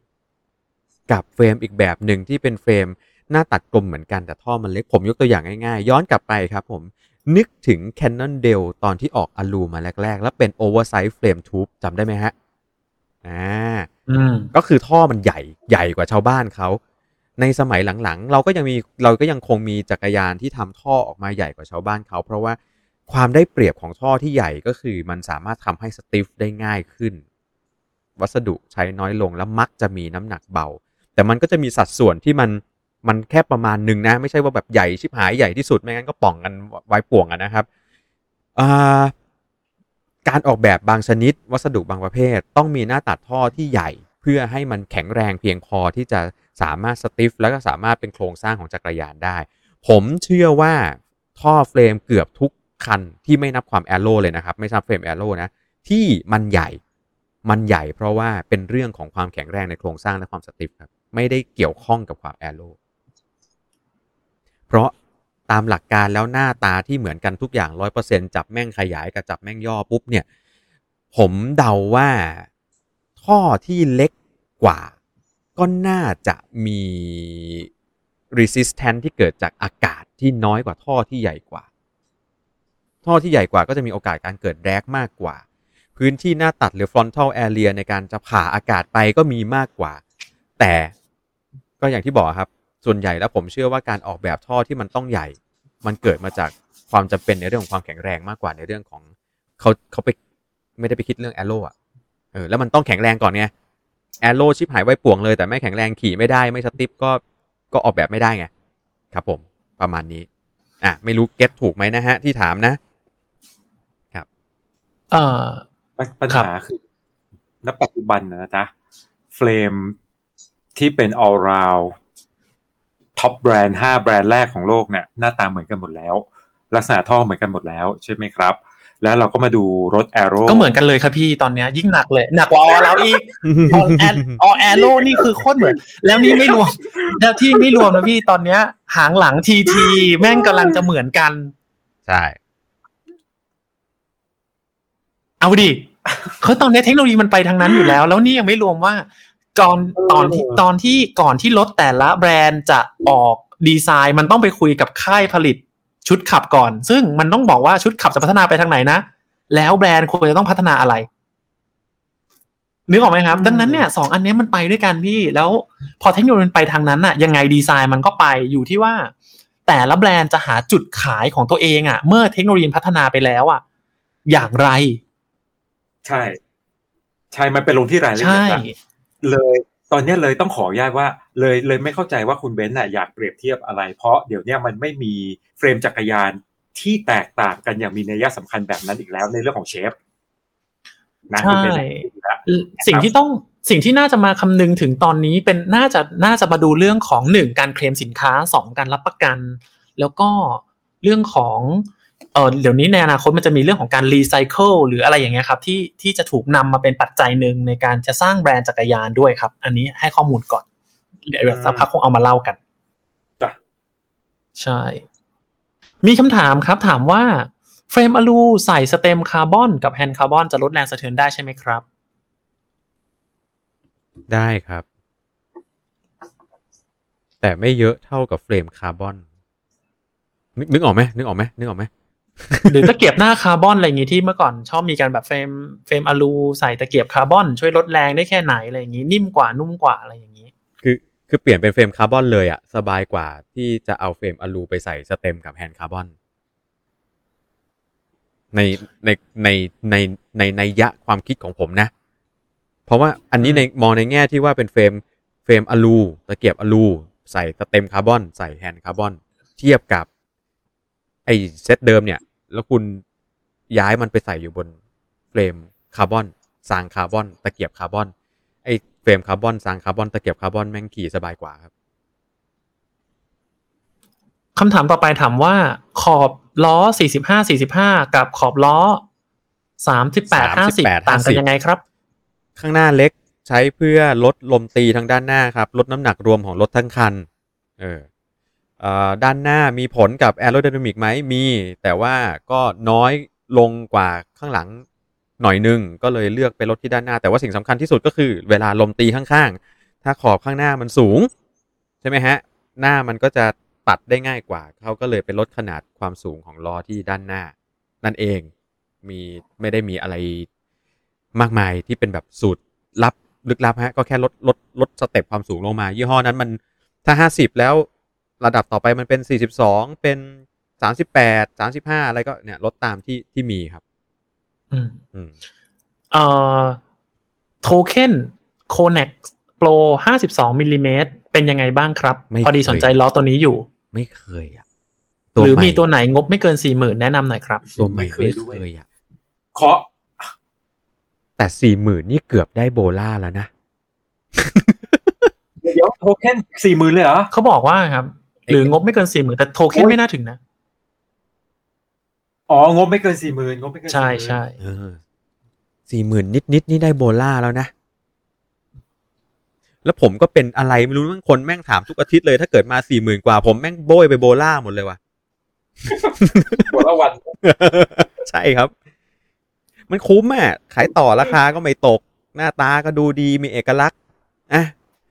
กับเฟรมอีกแบบหนึ่งที่เป็นเฟรมหน้าตัดกลมเหมือนกันแต่ท่อมันเล็กผมยกตัวอย่างง่ายๆย้อนกลับไปครับผมนึกถึง Cannondale ตอนที่ออกอลูมาแรกๆแล้วเป็น Oversize Frame Tube จำได้ไหมฮะก็คือท่อมันใหญ่กว่าชาวบ้านเขาในสมัยหลังๆเราก็ยังคงมีจักรยานที่ทำท่อออกมาใหญ่กว่าชาวบ้านเขาเพราะว่าความได้เปรียบของท่อที่ใหญ่ก็คือมันสามารถทำให้สติฟได้ง่ายขึ้นวัสดุใช้น้อยลงและมักจะมีน้ำหนักเบาแต่มันก็จะมีสัดส่วนที่มันแค่ประมาณหนึ่งนะไม่ใช่ว่าแบบใหญ่ชิบหายใหญ่ที่สุดไม่งั้นก็ป่องกันไว้ป่วงกันนะครับการออกแบบบางชนิดวัสดุบางประเภทต้องมีหน้าตัดท่อที่ใหญ่เพื่อให้มันแข็งแรงเพียงพอที่จะสามารถสติฟแล้วก็สามารถเป็นโครงสร้างของจักรยานได้ผมเชื่อว่าท่อเฟรมเกือบทุกคันที่ไม่นับความแอโร่เลยนะครับไม่นับเฟรมแอโร่นะที่มันใหญ่เพราะว่าเป็นเรื่องของความแข็งแรงในโครงสร้างและความสติฟครับไม่ได้เกี่ยวข้องกับความแอโร่เพราะตามหลักการแล้วหน้าตาที่เหมือนกันทุกอย่าง 100% จับแม่งขยายกับจับแม่งย่อปุ๊บเนี่ยผมเดาว่าท่อที่เล็กกว่าก็น่าจะมี resistance ที่เกิดจากอากาศที่น้อยกว่าท่อที่ใหญ่กว่าท่อที่ใหญ่กว่าก็จะมีโอกาสการเกิดแดกมากกว่าพื้นที่หน้าตัดหรือ frontal area ในการจะผ่าอากาศไปก็มีมากกว่าแต่ก็อย่างที่บอกครับส่วนใหญ่แล้วผมเชื่อว่าการออกแบบท่อที่มันต้องใหญ่มันเกิดมาจากความจำเป็นในเรื่องของความแข็งแรงมากกว่าในเรื่องของเขาไปไม่ได้ไปคิดเรื่องแอโร่อ่ะแล้วมันต้องแข็งแรงก่อนไงแอโร่ชิบหายไว้ป่วงเลยแต่ไม่แข็งแรงขี่ไม่ได้ไม่สติฟก็ออกแบบไม่ได้ไงครับผมประมาณนี้ไม่รู้เก็ตถูกไหมนะฮะที่ถามนะครับปัญหาคือณปัจจุบันนะจ๊ะเฟรมที่เป็น all roundท็อปแบรนด์5แบรนด์แรกของโลกเนี่ยหน้าตาเหมือนกันหมดแล้วลักษณะท่อเหมือนกันหมดแล้วใช่ไหมครับแล้วเราก็มาดูรถ Aero ก็เหมือนกันเลยครับพี่ตอนนี้ยิ่งหนักเลยหนักกว่าแล้วอีก All Aero นี่คือโคตรเหมือนแล้วนี่ไม่รวมแล้วที่ไม่รวมนะพี่ตอนนี้หางหลัง TT แม่งกำลังจะเหมือนกันใช่เอาดิคือตอนนี้เทคโนโลยีมันไปทางนั้นอยู่แล้วแล้วนี่ยังไม่รวมว่าก่อนที่รถแต่ละแบรนด์จะออกดีไซน์มันต้องไปคุยกับค่ายผลิตชุดขับก่อนซึ่งมันต้องบอกว่าชุดขับจะพัฒนาไปทางไหนนะแล้วแบรนด์ควรจะต้องพัฒนาอะไรนึกออกไหมครับดังนั้นเนี่ย2อันนี้มันไปด้วยกันพี่แล้วพอเทคโนโลยีมันไปทางนั้นน่ะยังไงดีไซน์มันก็ไปอยู่ที่ว่าแต่ละแบรนด์จะหาจุดขายของตัวเองอ่ะเมื่อเทคโนโลยีพัฒนาไปแล้วอ่ะอย่างไรใช่มันไปลงที่รายละเอียดเลยตอนนี้เลยต้องขออนุญาตว่าเลยไม่เข้าใจว่าคุณเบนซ์น่ะอยากเปรียบเทียบอะไรเพราะเดี๋ยวนี้มันไม่มีเฟรมจักรยานที่แตกต่างกันอย่างมีนัยสำคัญแบบนั้นอีกแล้วในเรื่องของเชฟนะคุณเบนซ์สิ่งที่น่าจะมาคำนึงถึงตอนนี้เป็นน่าจะมาดูเรื่องของ1การเคลมสินค้า2การรับประกันแล้วก็เรื่องของเดี๋ยวนี้ในอนาคตมันจะมีเรื่องของการรีไซเคิลหรืออะไรอย่างเงี้ยครับที่จะถูกนำมาเป็นปัจจัยหนึ่งในการจะสร้างแบรนด์จักรยานด้วยครับอันนี้ให้ข้อมูลก่อนเดี๋ยวสักพักคงเอามาเล่ากันจ้ะใช่มีคำถามครับถามว่าเฟรมอลูใส่สเต็มคาร์บอนกับแฮนด์คาร์บอนจะลดแรงสะเทือนได้ใช่ไหมครับได้ครับแต่ไม่เยอะเท่ากับเฟรมคาร์บอนนึกออกไหมหรือตะเกียบหน้าคาร์บอนอะไรอย่างงี้ที่เมื่อก่อนชอบมีการแบบเฟรมอลูใส่ตะเกียบคาร์บอนช่วยลดแรงได้แค่ไหนอะไรอย่างงี้นิ่มกว่านุ่มกว่าอะไรอย่างงี้คือเปลี่ยนเป็นเฟรมคาร์บอนเลยอ่ะสบายกว่าที่จะเอาเฟรมอลูไปใส่สเต็มกับแฮนด์คาร์บอนในนัยยะความคิดของผมนะเพราะว่าอันนี้ในมองในแง่ที่ว่าเป็นเฟรมอลูตะเกียบอลูใส่สเต็มคาร์บอนใส่แฮนด์คาร์บอนเทียบกับไอ้เซตเดิมเนี่ยแล้วคุณย้ายมันไปใส่อยู่บนเฟรมคาร์บอนซางคาร์บอนตะเกียบคาร์บอนไอ้เฟรมคาร์บอนซางคาร์บอนตะเกียบคาร์บอนแม่งขี่สบายกว่าครับคำถามต่อไปถามว่าขอบล้อ45-45กับขอบล้อ38-50ต่างกันยังไงครับข้างหน้าเล็กใช้เพื่อลดลมตีทางด้านหน้าครับลดน้ำหนักรวมของรถทั้งคันด้านหน้ามีผลกับแอโรไดนามิกไหมมีแต่ว่าก็น้อยลงกว่าข้างหลัง หน่อยนึงก็เลยเลือกไปลดที่ด้านหน้าแต่ว่าสิ่งสำคัญที่สุดก็คือเวลาลมตีข้างๆถ้าขอบข้างหน้ามันสูงใช่ไหมฮะหน้ามันก็จะตัดได้ง่ายกว่าเขาก็เลยไปลดขนาดความสูงของล้อที่ด้านหน้านั่นเองมีไม่ได้มีอะไรมากมายที่เป็นแบบสูตรลับลึกลับฮะก็แค่ลดสเต็ปความสูงลงมายี่ห้อนั้นมันถ้า50แล้วระดับต่อไปมันเป็น42เป็น38 35อะไรก็เนี่ยลดตามที่มีครับโทเค็น Konex Pro 52 มมเป็นยังไงบ้างครับพอดีสนใจล้อตัวนี้อยู่ไม่เคยอ่ะหรือมีตัวไหนงบไม่เกิน 40,000 แนะนำหน่อยครับตัวไม่เคยด้วยอ่ะขอแต่ 40,000 นี่เกือบได้โบล่าแล้วนะ เดี๋ยวโทเค็น 40,000 เลยเหรอเขาบอกว่าครับหรืองบไม่เกิน 40,000 แต่โทเค็นไม่น่าถึงนะอ๋องบไม่เกิน 40,000 งบไม่เกิน 40,000 ใช่ๆ 40,000 นิดๆนี่ได้โบล่าแล้วนะแล้วผมก็เป็นอะไรไม่รู้บางคนแม่งถามทุกอาทิตย์เลยถ้าเกิดมา 40,000 กว่าผมแม่งโบยไปโบล่าหมดเลยว่ะโบล่าวันใช่ครับมันคุ้มอ่ะขายต่อราคาก็ไม่ตกหน้าตาก็ดูดีมีเอกลักษณ์อ่ะ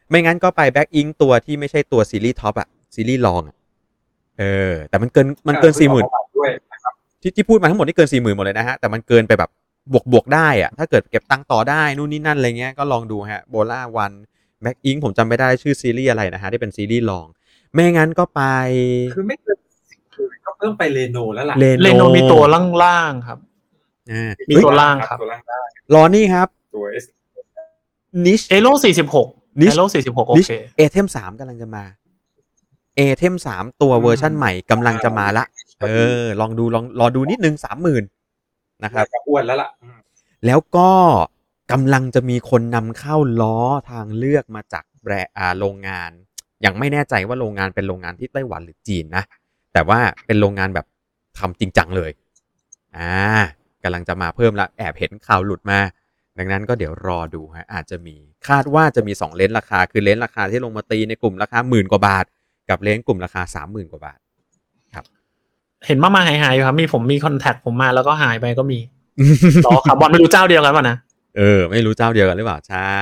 ไม่งั้นก็ไปแบ็คอิงตัวที่ไม่ใช่ตัวซีรีส์ท็อปอ่ะซีรีส์รองอ่ะแต่มันเกิน 40,000 ด้วยนะครับที่พูดมาทั้งหมดนี่เกิน 40,000 หมดเลยนะฮะแต่มันเกินไปแบบบวกได้อ่ะถ้าเกิดเก็บตังค์ต่อได้นู่นนี่นั่นอะไรเงี้ยก็ลองดูฮะโบล่าวันแบ็คอิงผมจำไม่ได้ชื่อซีรีส์อะไรนะฮะที่เป็นซีรีส์รองไม่งั้นก็ไปคือไม่เกิน 40,000 ก็ต้องไปเรโนแล้วล่ะเรโนมีตัวล่างๆครับมีตัวล่างครับล้อนี่ครับตัว S Niche Aero 46 Aero 46โอเค Atem 3กำลังจะมา Atem 3ตัวเวอร์ชั่นใหม่กำลังจะมาละลองดูลองรอดูนิดนึง 30,000 นะครับอ้วนแล้วล่ะแล้วก็กำลังจะมีคนนำเข้าล้อทางเลือกมาจากแบรนด์โรงงานยังไม่แน่ใจว่าโรงงานเป็นโรงงานที่ไต้หวันหรือจีนนะแต่ว่าเป็นโรงงานแบบทำจริงจังเลยกำลังจะมาเพิ่มละแอบเห็นข่าวหลุดมาดังนั้นก็เดี๋ยวรอดูฮะอาจจะมีคาดว่าจะมี2เลนราคาคือเลนราคาที่ลงมาตีในกลุ่มราคา 10,000 กว่าบาทกับเลนกลุ่มราคา 30,000 กว่าบาทครับเห็นมาหายๆอยู่ครับมีผมมีคอนแทคผมมาแล้วก็หายไปก็มีต่อคาร์บอนไม่รู้เจ้าเดียวกันป่ะนะไม่รู้เจ้าเดียวกันหรือเปล่าใช่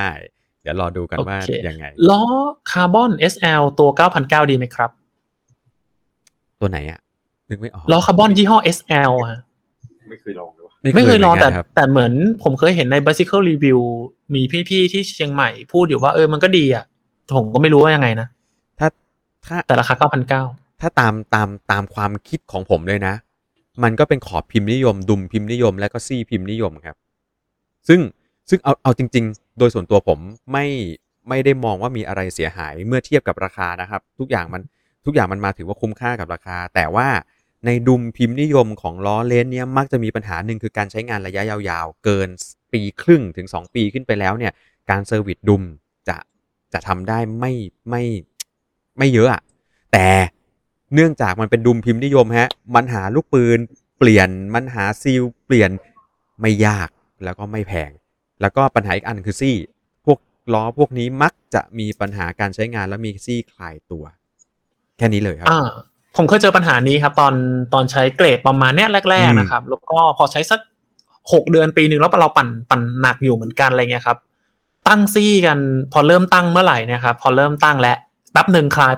เดี๋ยวรอดูกันว่ายังไงล้อคาร์บอน SL ตัว 9,900 ดีมั้ยครับตัวไหนอ่ะนึกไม่ออกล้อคาร์บอนยี่ห้อ SL อ่ะไม่เคยลองด้วยไม่เคยลองแต่เหมือนผมเคยเห็นใน Bicycle Review มีพี่ๆที่เชียงใหม่พูดอยู่ว่ามันก็ดีอ่ะผมก็ไม่รู้ว่ายังไงนะถ้าแต่ราคา 9,900 ถ้าตามความคิดของผมเลยนะมันก็เป็นขอบพิมพ์นิยมดุมพิมพ์นิยมและก็ซี่พิมพ์นิยมครับซึ่งเอาจริงๆโดยส่วนตัวผมไม่ได้มองว่ามีอะไรเสียหายเมื่อเทียบกับราคานะครับทุกอย่างมันมาถือว่าคุ้มค่ากับราคาแต่ว่าในดุมพิมพ์นิยมของล้อเลนเนี่ยมักจะมีปัญหาหนึ่งคือการใช้งานระยะยาวๆเกินปีครึ่งถึง2ปีขึ้นไปแล้วเนี่ยการเซอร์วิสดุมจะทำได้ไม่เยอะอะแต่เนื่องจากมันเป็นดุมพิมพ์นิยมฮะมันหาลูกปืนเปลี่ยนมันหาซีลเปลี่ยนไม่ยากแล้วก็ไม่แพงแล้วก็ปัญหาอีกอันคือซี่พวกล้อพวกนี้มักจะมีปัญหาการใช้งานแล้วมีซี่คลายตัวแค่นี้เลยครับผมเคยเจอปัญหานี้ครับตอนใช้เกรดประมาณเนี้ยแรกๆนะครับแล้วก็พอใช้สัก6เดือนปีนึงแล้วเราปั่นหนักอยู่เหมือนกันอะไรเงี้ยครับตั้งซี่กันพอเริ่มตั้งเมื่อไหร่เนี่ยครับพอเริ่มตั้งแล้วแป๊บนึงคลาย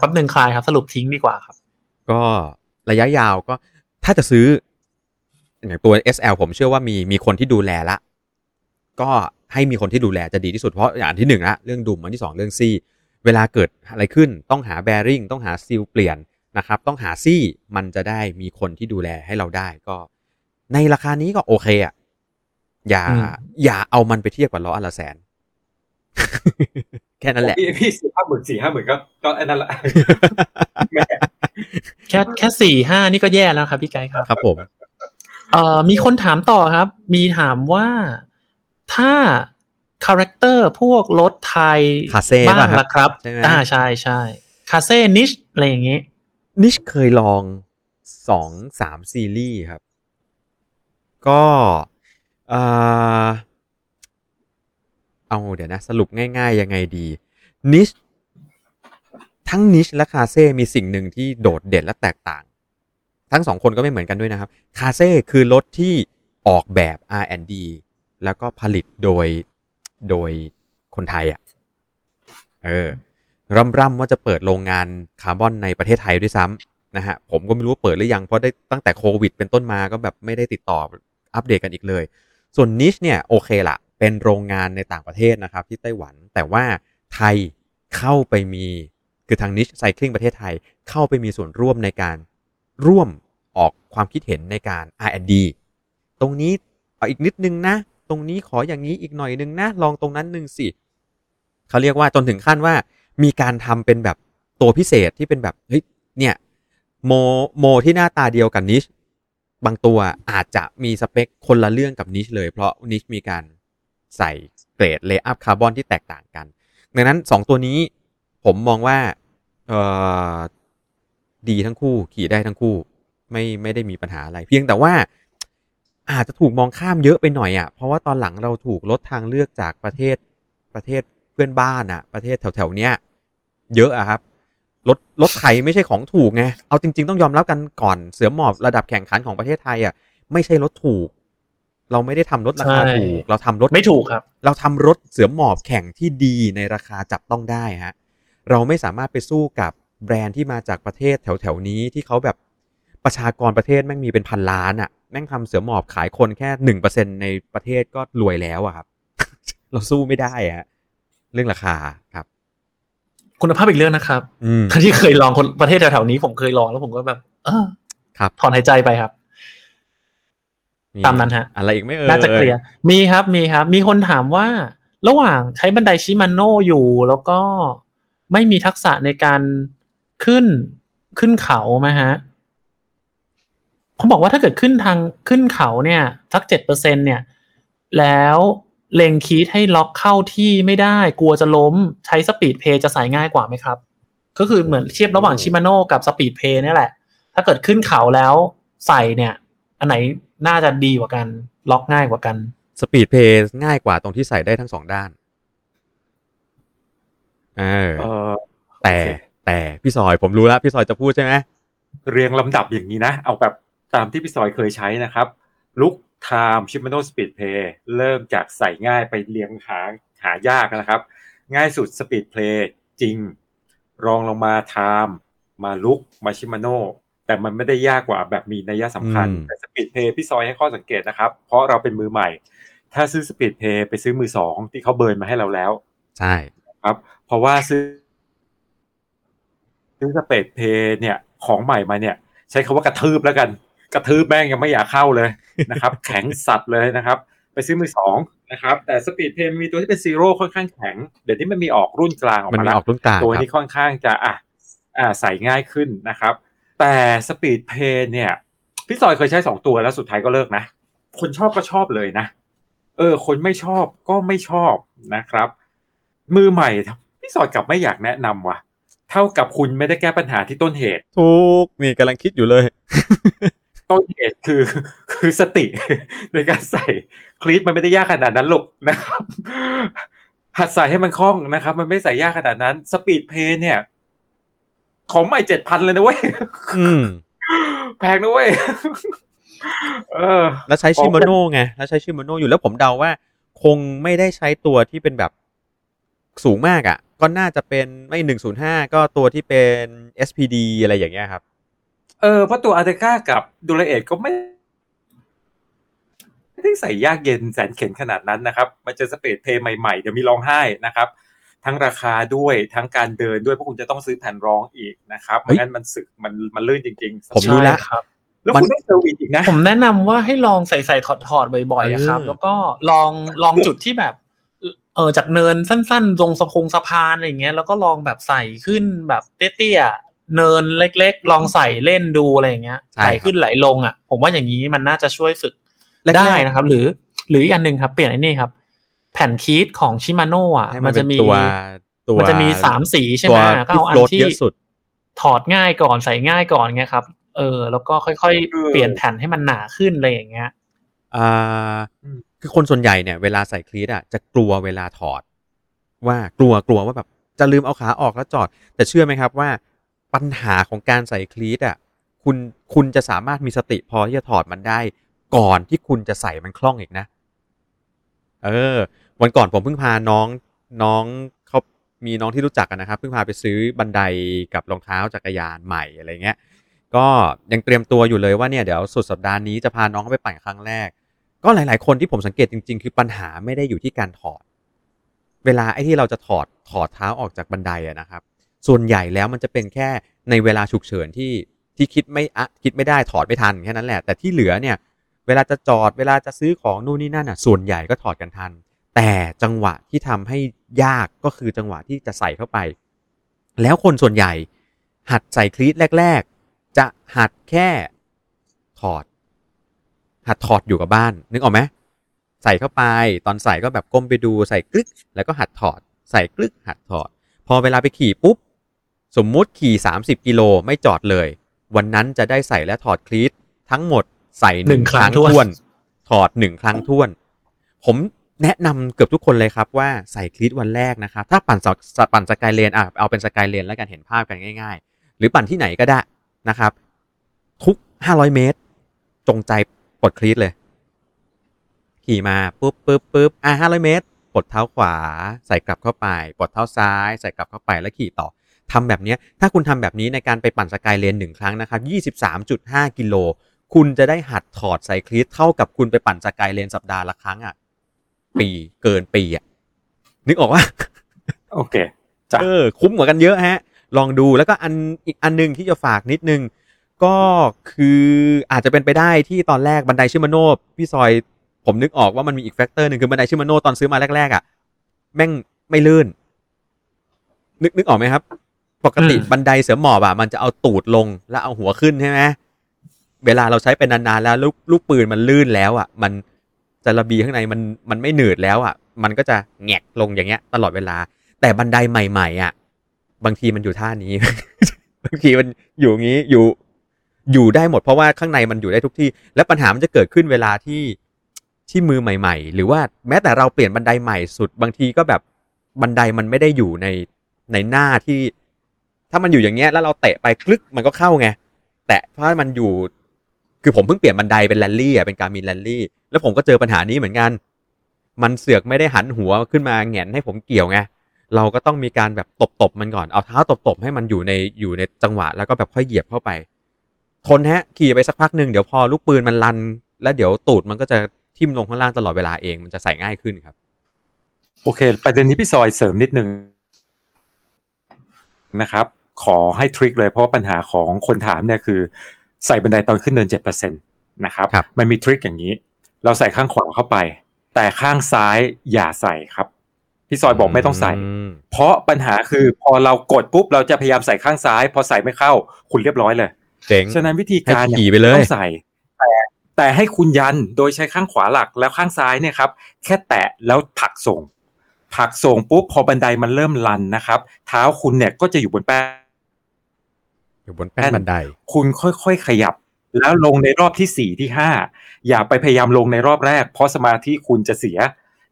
ครับสรุปทิ้งดีกว่าครับก็ระยะยาวก็ถ้าจะซื้ออย่างตัว SL ผมเชื่อว่ามีคนที่ดูแลละก็ให้มีคนที่ดูแลจะดีที่สุดเพราะอย่างที่1ละเรื่องดุมอันที่2เรื่องซี่เวลาเกิดอะไรขึ้นต้องหาแบริ่งต้องหาซีลเปลี่ยนนะครับต้องหาซี่มันจะได้มีคนที่ดูแลให้เราได้ก็ในราคานี้ก็โอเคอ่ะอย่าเอามันไปเทียบกับล้ออันละแสน แค่นั้นแหละพี่ 4-5 หมื่นก็อันนั้นแหละ แค่ 4-5 นี่ก็แย่แล้วครับพี่ไกด์ครับครับผมมีคนถามต่อครับมีถามว่าถ้าคาแรคเตอร์พวกรถไทยบ้างล่ะครับใช่คาเซ่นิชอะไรอย่างงี้นิชเคยลอง 2-3 ซีรีส์ครับก็เอาเดี๋ยวนะสรุปง่ายๆยังไงดีนิชทั้งนิชและคาเซ่มีสิ่งหนึ่งที่โดดเด่นและแตกต่างทั้ง2คนก็ไม่เหมือนกันด้วยนะครับคาเซ่คือรถที่ออกแบบ R&D แล้วก็ผลิตโดยคนไทยอ่ะร่ำว่าจะเปิดโรงงานคาร์บอนในประเทศไทยด้วยซ้ำนะฮะผมก็ไม่รู้ว่าเปิดหรือยังเพราะได้ตั้งแต่โควิดเป็นต้นมาก็แบบไม่ได้ติดต่ออัปเดตกันอีกเลยส่วนนิชเนี่ยโอเคละเป็นโรงงานในต่างประเทศนะครับที่ไต้หวันแต่ว่าไทยเข้าไปมีคือทางนิชไซคลิ่งประเทศไทยเข้าไปมีส่วนร่วมในการร่วมออกความคิดเห็นในการ R&D ตรงนี้เอาอีกนิดนึงนะตรงนี้ขออย่างนี้อีกหน่อยนึงนะลองตรงนั้นนึงสิเขาเรียกว่าจนถึงขั้นว่ามีการทำเป็นแบบตัวพิเศษที่เป็นแบบเฮ้ยเนี่ยโมที่หน้าตาเดียวกับนิชบางตัวอาจจะมีสเปคคนละเรื่องกับนิชเลยเพราะนิชมีการใส่เกรดเลเยอร์คาร์บอนที่แตกต่างกันดังนั้น2ตัวนี้ผมมองว่าดีทั้งคู่ขี่ได้ทั้งคู่ไม่ได้มีปัญหาอะไรเพียงแต่ว่าอาจจะถูกมองข้ามเยอะไปหน่อยอ่ะเพราะว่าตอนหลังเราถูกลดทางเลือกจากประเทศเพื่อนบ้านอ่ะประเทศแถวๆเนี้ยเยอะอะครับรถไถไม่ใช่ของถูกไงเอาจริงๆต้องยอมรับกันก่อนเสือหมอบระดับแข่งขันของประเทศไทยอ่ะไม่ใช่รถถูกเราไม่ได้ทำรถราคาถูกเราทำรถไม่ถูกครับเราทำรถเสือหมอบแข่งที่ดีในราคาจับต้องได้ฮะเราไม่สามารถไปสู้กับแบรนด์ที่มาจากประเทศแถวๆนี้ที่เขาแบบประชากรประเทศแม่งมีเป็นพันล้านอ่ะแม่งทำเสือหมอบขายคนแค่ 1% ในประเทศก็รวยแล้วอ่ะครับ เราสู้ไม่ได้ฮะเรื่องราคาครับคุณภาพอีกเรื่องนะครับที่เคยลองคนประเทศแถวๆนี้ผมเคยลองแล้วผมก็แบบครับถอนหายใจไปครับตามนั้นฮะอะไรอีกไม่น่าจะเคลียร์มีครับมีคนถามว่าระหว่างใช้บันไดชิมาโน่อยู่แล้วก็ไม่มีทักษะในการขึ้นเขามั้ยฮะเขาบอกว่าถ้าเกิดขึ้นเขาเนี่ยสัก 7% เนี่ยแล้วเล็งคีทให้ล็อกเข้าที่ไม่ได้กลัวจะล้มใช้สปีดเพย์จะสายง่ายกว่าไหมครับก็คือเหมือนเทียบระหว่างชิมาโน่กับสปีดเพย์นี่แหละถ้าเกิดขึ้นเขาแล้วใส่เนี่ยอันไหนน่าจะดีกว่ากันล็อกง่ายกว่ากันสปีดเพย์ง่ายกว่าตรงที่ใส่ได้ทั้งสองด้านแต่พี่ซอยผมรู้แล้วพี่ซอยจะพูดใช่ไหมเรียงลำดับอย่างนี้นะเอาแบบตามที่พี่ซอยเคยใช้นะครับลุกไทม์ชิมาโน่สปีดเพย์เริ่มจากใส่ง่ายไปเรียงหายากนะครับง่ายสุดสปีดเพย์จริงรองลงมาไทม์มาลุกมาชิมาโน่แต่มันไม่ได้ยากกว่าแบบมีนัยสำคัญแต่สปีดเพย์พี่ซอยให้ข้อสังเกตนะครับเพราะเราเป็นมือใหม่ถ้าซื้อสปีดเพย์ไปซื้อมือสองที่เขาเบิร์นมาให้เราแล้วใช่ครับเพราะว่าซื้อสปีดเพย์เนี่ยของใหม่มาเนี่ยใช้คำว่ากระทืบแล้วกันกระทืบแม่งยังไม่อยากเข้าเลยนะครับ แข็งสัตว์เลยนะครับไปซื้อมือสองนะครับแต่สปีดเพย์มีตัวที่เป็นซีโร่ค่อนข้างแข็งเดี๋ยวนี้มันมีออกรุ่นกลางออกมาแล้วตัวนี้ค่อนข้างจะใส่ง่ายขึ้นนะครับแต่สปีดเพย์เนี่ยพี่ซอยเคยใช้2ตัวแล้วสุดท้ายก็เลิกนะคนชอบก็ชอบเลยนะคนไม่ชอบก็ไม่ชอบนะครับมือใหม่พี่ซอยกลับไม่อยากแนะนำว่ะเท่ากับคุณไม่ได้แก้ปัญหาที่ต้นเหตุถูกนี่กำลังคิดอยู่เลย ต้นเหตุคือสติในการใส่คลีทมันไม่ได้ยากขนาดนั้นหรอกนะครับหัดใส่ให้มันคล่องนะครับมันไม่ใส่ยากขนาดนั้นสปีดเพย์เนี่ยของใหม่ 7,000 เลยนะเว้ยแพงนะเว้ยแล้วใช้ชิมาโน่ไงแล้วใช้ชิมาโน่อยู่แล้วผมเดาว่าคงไม่ได้ใช้ตัวที่เป็นแบบสูงมากอ่ะก็น่าจะเป็นไม่105ก็ตัวที่เป็น SPD อะไรอย่างเงี้ยครับเพราะตัวอาร์เตก้ากับดูราเอทก็ไม่ได้ใส่ยากเย็นแสนเข็นขนาดนั้นนะครับมาเจอสเปซเพย์ใหม่ๆเดี๋ยวมีร้องไห้นะครับทั้งราคาด้วยทั้งการเดินด้วยเพราะคุณจะต้องซื้อแผ่นรองอีกนะครับไม่งั้นมันสึกมันลื่นจริงๆผมรู้แล้วครับแล้วคุณได้เซอร์วิสอีกนะผมแนะนำว่าให้ลองใส่ๆถอดๆบ่อยๆครับแล้วก็ลองจุดที่แบบจากเนินสั้นๆลงสะพานอะไรอย่างเงี้ยแล้วก็ลองแบบใส่ขึ้นแบบเตี้ยๆเนินเล็กๆลองใส่เล่นดูอะไรอย่างเงี้ยใส่ขึ้นไหลลงอ่ะผมว่าอย่างนี้มันน่าจะช่วยฝึกได้นะครับหรืออีกอันนึงครับเปลี่ยนไอ้นี่ครับแผ่นคีทของชิมาโน่อ่ะมันจะมี3สีใช่มั้ยก็เอาอันที่ถอดง่ายก่อนใส่ง่ายก่อนไงครับแล้วก็ค่อยๆเปลี่ยนแผ่นให้มันหนาขึ้นอะไรอย่างเงี้ยคือคนส่วนใหญ่เนี่ยเวลาใส่คลีทอ่ะจะกลัวเวลาถอดว่ากลัวว่าแบบจะลืมเอาขาออกแล้วจอดแต่เชื่อไหมครับว่าปัญหาของการใส่คลีทอ่ะคุณจะสามารถมีสติพอที่จะถอดมันได้ก่อนที่คุณจะใส่มันคล่องอีกนะ วันก่อนผมเพิ่งพาน้องเขามีน้องที่รู้จักกันนะครับเพิ่งพาไปซื้อบันไดกับรองเท้าจักรยานใหม่อะไรเงี้ยก็ยังเตรียมตัวอยู่เลยว่าเนี่ยเดี๋ยวสุดสัปดาห์นี้จะพาน้องเขาไปปั่นครั้งแรกก็หลายๆคนที่ผมสังเกตจริงๆคือปัญหาไม่ได้อยู่ที่การถอดเวลาไอ้ที่เราจะถอดเท้าออกจากบันไดนะครับส่วนใหญ่แล้วมันจะเป็นแค่ในเวลาฉุกเฉินที่คิดไม่ได้ถอดไม่ทันแค่นั้นแหละแต่ที่เหลือเนี่ยเวลาจะจอดเวลาจะซื้อของนู่นนี่นั่นอ่ะส่วนใหญ่ก็ถอดกันทันแต่จังหวะที่ทำให้ยากก็คือจังหวะที่จะใส่เข้าไปแล้วคนส่วนใหญ่หัดใส่คลีทแรกๆจะหัดแค่หัดถอดอยู่กับบ้านนึกออกไหมใส่เข้าไปตอนใส่ก็แบบก้มไปดูใส่กลึกแล้วก็หัดถอดใส่กลึกหัดถอดพอเวลาไปขี่ปุ๊บสมมุติขี่30กิโลไม่จอดเลยวันนั้นจะได้ใส่และถอดคลีททั้งหมดใส่1ครั้งท้วนถอด1ครั้งท้วนผมแนะนำเกือบทุกคนเลยครับว่าใส่คลีทวันแรกนะครับถ้าปั่นสกายเลนเอาเป็นสกายเลนแล้วกันเห็นภาพกันง่ายๆหรือปั่นที่ไหนก็ได้นะครับทุก500เมตรจงใจปลดคลีทเลยขี่มาปุ๊บ500เมตรปลดเท้าขวาใส่กลับเข้าไปปลดเท้าซ้ายใส่กลับเข้าไปแล้วขี่ต่อทำแบบนี้ถ้าคุณทำแบบนี้ในการไปปั่นสกายเลน1ครั้งนะครับ 23.5 กิโลคุณจะได้หัดถอดไซคลิสเท่ากับคุณไปปั่นสกายเลนสัปดาห์ละครั้งอ่ะเกินปีอ่ะนึกออกว่าโอเคจ้ะคุ้มกว่ากันเยอะฮะลองดูแล้วก็อีกอันนึงที่จะฝากนิดนึงก็คืออาจจะเป็นไปได้ที่ตอนแรกบันไดชิมาโน่พี่ซอยผมนึกออกว่ามันมีอีกแฟกเตอร์นึงคือบันไดชิมาโน่ตอนซื้อมาแรกๆอ่ะแม่งไม่ลื่นนึกออกไหมครับปกติบันไดเสือหมอบอ่ะมันจะเอาตูดลงแล้วเอาหัวขึ้นใช่ไหมเวลาเราใช้เป็นนานๆแล้วลูกปืนมันลื่นแล้วอ่ะมันจะระบีข้างในมันไม่หนืดแล้วอ่ะมันก็จะแงกลงอย่างเงี้ยตลอดเวลาแต่บันไดใหม่ๆอ่ะบางทีมันอยู่ท่านี้ บางทีมันอยู่งี้อยู่ได้หมดเพราะว่าข้างในมันอยู่ได้ทุกที่และปัญหามันจะเกิดขึ้นเวลาที่มือใหม่ๆหรือว่าแม้แต่เราเปลี่ยนบันไดใหม่สุดบางทีก็แบบบันไดมันไม่ได้อยู่ในหน้าที่ถ้ามันอยู่อย่างเงี้ยแล้วเราเตะไปคลึกมันก็เข้าไงแต่ถ้ามันอยู่คือผมเพิ่งเปลี่ยนบันไดเป็นแรลลี่อ่ะเป็นการ์มินแรลลี่แล้วผมก็เจอปัญหานี้เหมือนกันมันเสือกไม่ได้หันหัวขึ้นมาแหงนให้ผมเกี่ยวไงเราก็ต้องมีการแบบตบมันก่อนเอาเท้าตบให้มันอยู่ในจังหวะแล้วก็แบบค่อยเหยียบเข้าไปทนฮะขี่ไปสักพักนึงเดี๋ยวพอลูกปืนมันลั่นแล้วเดี๋ยวตูดมันก็จะทิ่มลงข้างล่างตลอดเวลาเองมันจะใส่ง่ายขึ้นครับโอเคประเด็นนี้พี่ซอยเสริมนิดนึงนะครับขอให้ทริคเลยเพราะว่าปัญหาของคนถามเนี่ยคือใส่บันไดตอนขึ้นเดิน 7% นะครับมันมีทริคอย่างนี้เราใส่ข้างขวาเข้าไปแต่ข้างซ้ายอย่าใส่ครับพี่ซอยบอกไม่ต้องใส่เพราะปัญหาคือพอเรากดปุ๊บเราจะพยายามใส่ข้างซ้ายพอใส่ไม่เข้าคุณเรียบร้อยเลยฉะนั้นวิธีการขี่ไปเลยต้องใส่แต่ให้คุณยันโดยใช้ข้างขวาหลักแล้วข้างซ้ายเนี่ยครับแค่แตะแล้วผลักส่งปุ๊บพอบันไดมันเริ่มลันนะครับเท้าคุณเนี่ยก็จะอยู่บนแป้นบันไดคุณค่อยๆขยับแล้วลงในรอบที่4ที่5อย่าไปพยายามลงในรอบแรกเพราะสมาธิคุณจะเสีย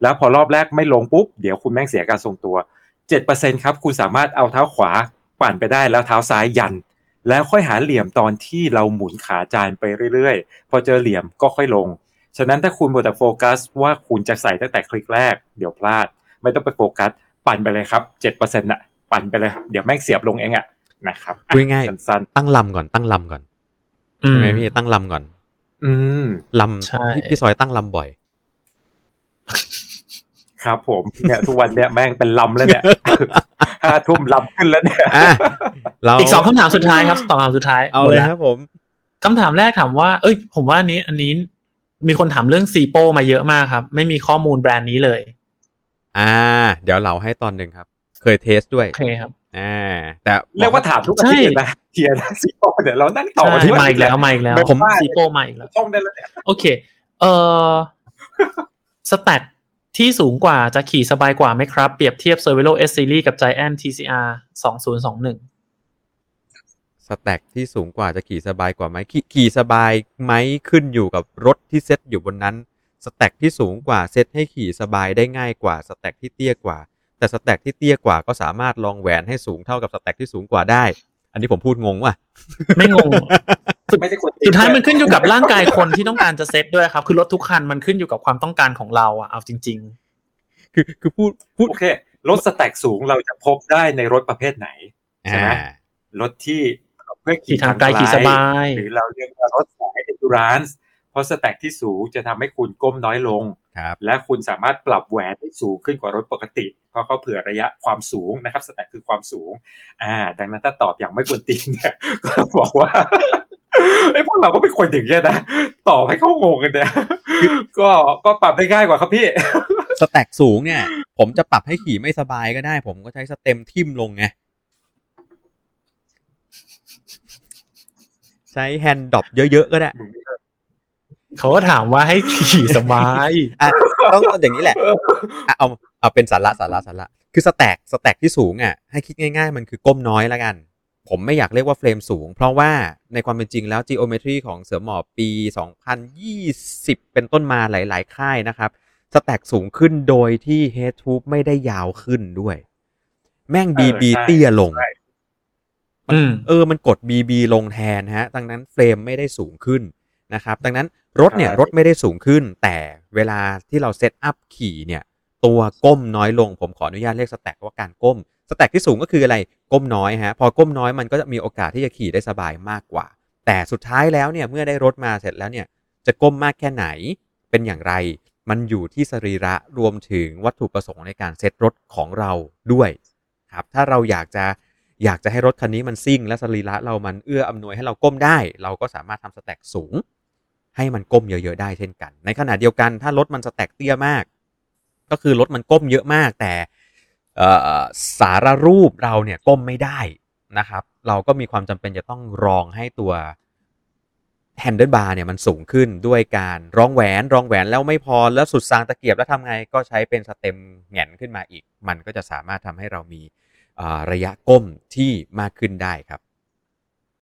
แล้วพอรอบแรกไม่ลงปุ๊บเดี๋ยวคุณแม่งเสียการทรงตัว 7% ครับคุณสามารถเอาเท้าขวาปั่นไปได้แล้วเท้าซ้ายยันแล้วค่อยหาเหลี่ยมตอนที่เราหมุนขาจานไปเรื่อยๆพอเจอเหลี่ยมก็ค่อยลงฉะนั้นถ้าคุณมัวแต่โฟกัสว่าคุณจะใส่ตั้งแต่คลิกแรกเดี๋ยวพลาดไม่ต้องไปโฟกัสปั่นไปเลยครับ 7% น่ะปั่นไปเลยเดี๋ยวแม่งเสียบลงเองอ่ะนะครับง่ายๆตั้งลำก่อนใช่ไหมพี่ตั้งลำก่อนลำพี่ซอยตั้งลำบ่อยครับผมเนี่ยทุกวันเนี่ยแม่งเป็นลำแล้วเนี่ย 5 ทุ่มลำขึ้นแล้วเนี่ยอีก2คำถามสุดท้ายครับ2คำถามสุดท้ายเอาเลยครับผมคำถามแรกถามว่าเอ้ยผมว่าอันนี้มีคนถามเรื่องซีโป้มาเยอะมากครับไม่มีข้อมูลแบรนด์นี้เลยเดี๋ยวเราให้ตอนนึงครับเคยเทสด้วยโอเคครับแต่เรียกว่าถามทุกอาทิตย์นะเทียร์ซีโป้เดี๋ยวเรานั่งต่อที่มาอีกแล้วผมซีโป้มาอีกแล้วช่องได้แล้วโอเคสแตทที่สูงกว่าจะขี่สบายกว่าไหมครับเปรียบเทียบ Cervelo S Series กับ Giant TCR 2021สแตทที่สูงกว่าจะขี่สบายกว่าไหมขี่สบายไหมขึ้นอยู่กับรถที่เซตอยู่บนนั้นสแตทที่สูงกว่าเซตให้ขี่สบายได้ง่ายกว่าสแตทที่เตี้ยกว่าแต่สแต็กที่เตี้ยกว่าก็สามารถลองแหวนให้สูงเท่ากับสแต็กที่สูงกว่าได้อันนี้ผมพูดงงว่ะไม่งง สุดท้ายมันขึ้นอยู่กับร่างกายคนที่ต้องการจะเซ็ตด้วยครับคือรถทุกคันมันขึ้นอยู่กับความต้องการของเราอ่ะเอาจริงๆคือพูดโอเครถสแต็กสูงเราจะพบได้ในรถประเภทไหนใช่ไหมรถที่เพื่อขี่ทางไกลขี่สบายหรือเราเรียกว่ารถสาย endurance เพราะสแต็กที่สูงจะทำให้คุณก้มน้อยลงและคุณสามารถปรับแหวนให้สูงขึ้นกว่ารถปกติเพราะเขาเผื่อระยะความสูงนะครับสแต็กคือความสูงดังนั้นถ้าตอบอย่างไม่กวนตีนเนี่ยก็บอกว่าพวกเราก็เป็นคนอย่างเงี้ยนะตอบให้เขางงกันเนี่ยก็ปรับได้ง่ายกว่าครับพี่สแต็กสูงเนี่ยผมจะปรับให้ขี่ไม่สบายก็ได้ผมก็ใช้สเต็มทิ่มลงไงใช้แฮนด์ดรอปเยอะๆก็ได้เขาถามว่าให้ขี่สบายต้องอย่างนี้แหละเอาเป็นสาระคือสแต็กที่สูงอ่ะให้คิดง่ายๆมันคือก้มน้อยละกันผมไม่อยากเรียกว่าเฟรมสูงเพราะว่าในความเป็นจริงแล้ว geometry ของเสือหมอบปี2020เป็นต้นมาหลายๆค่ายนะครับสแต็กสูงขึ้นโดยที่ head tube ไม่ได้ยาวขึ้นด้วยแม่ง BB เตี้ยลงมันกด BB ลงแทนฮะดังนั้นเฟรมไม่ได้สูงขึ้นนะครับดังนั้นรถไม่ได้สูงขึ้นแต่เวลาที่เราเซตอัพขี่เนี่ยตัวก้มน้อยลงผมขออนุญาตเรียกสแต็กว่าการก้มสแต็กที่สูงก็คืออะไรก้มน้อยฮะพอก้มน้อยมันก็จะมีโอกาสที่จะขี่ได้สบายมากกว่าแต่สุดท้ายแล้วเนี่ยเมื่อได้รถมาเสร็จแล้วเนี่ยจะก้มมากแค่ไหนเป็นอย่างไรมันอยู่ที่สรีระรวมถึงวัตถุประสงค์ในการเซตรถของเราด้วยครับถ้าเราอยากจะให้รถคันนี้มันซิ่งและสรีระเรามันเอื้ออำนวยให้เราก้มได้เราก็สามารถทำสแต็กสูงให้มันก้มเยอะๆได้เช่นกันในขณะเดียวกันถ้ารถมันสแต็กเตี้ยมากก็คือรถมันก้มเยอะมากแต่สารรูปเราเนี่ยก้มไม่ได้นะครับเราก็มีความจำเป็นจะต้องรองให้ตัวแฮนเดิลบาร์เนี่ยมันสูงขึ้นด้วยการรองแหวนแล้วไม่พอแล้วสุดสางตะเกียบแล้วทำไงก็ใช้เป็นสเต็มแหงนขึ้นมาอีกมันก็จะสามารถทำให้เรามีระยะก้มที่มากขึ้นได้ครับ